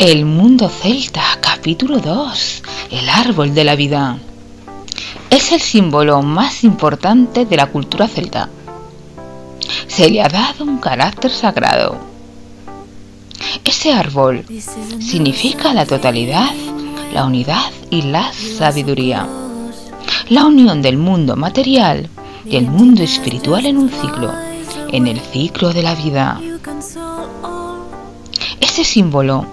El mundo celta, capítulo 2, el árbol de la vida. Es el símbolo más importante de la cultura celta. Se le ha dado un carácter sagrado. Ese árbol significa la totalidad, la unidad y la sabiduría. La unión del mundo material y el mundo espiritual en un ciclo, en el ciclo de la vida. Ese símbolo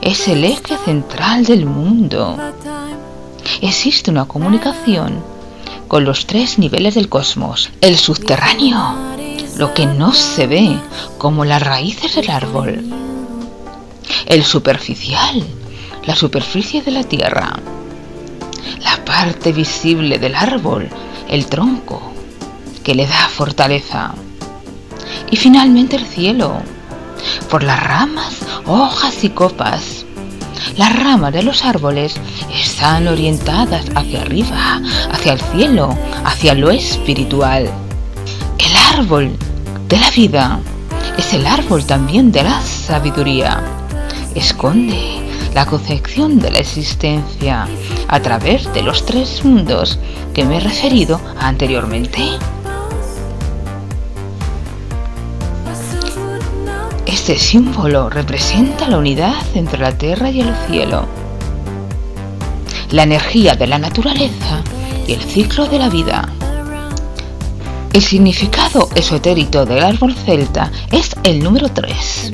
es el eje central del mundo. Existe una comunicación con los tres niveles del cosmos. El subterráneo, lo que no se ve, como las raíces del árbol. El superficial, la superficie de la tierra. La parte visible del árbol, el tronco, que le da fortaleza. Y finalmente el cielo, por las ramas, hojas y copas. Las ramas de los árboles están orientadas hacia arriba, hacia el cielo, hacia lo espiritual. El árbol de la vida es el árbol también de la sabiduría. Esconde la concepción de la existencia a través de los tres mundos que me he referido anteriormente. Este símbolo representa la unidad entre la tierra y el cielo, la energía de la naturaleza y el ciclo de la vida. El significado esotérico del árbol celta es el número 3.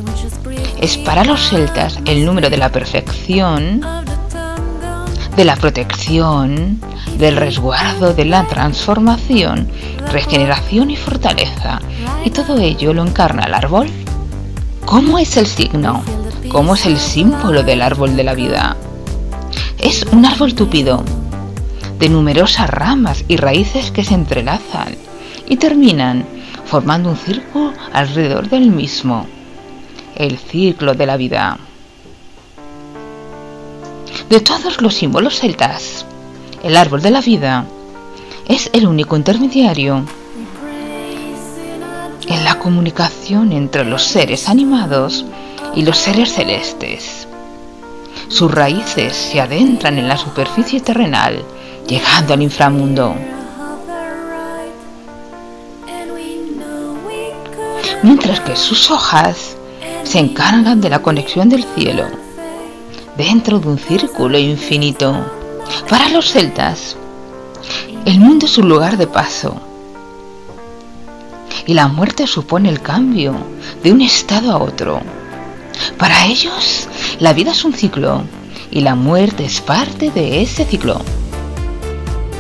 Es para los celtas el número de la perfección, de la protección, del resguardo, de la transformación, regeneración y fortaleza. Y todo ello lo encarna el árbol. ¿Cómo es el signo? ¿Cómo es el símbolo del árbol de la vida? Es un árbol tupido, de numerosas ramas y raíces que se entrelazan y terminan formando un círculo alrededor del mismo, el ciclo de la vida. De todos los símbolos celtas, el árbol de la vida es el único intermediario en la comunicación entre los seres animados y los seres celestes. Sus raíces se adentran en la superficie terrenal, llegando al inframundo. Mientras que sus hojas se encargan de la conexión del cielo, dentro de un círculo infinito. Para los celtas, el mundo es un lugar de paso, y la muerte supone el cambio de un estado a otro. Para ellos, la vida es un ciclo y la muerte es parte de ese ciclo.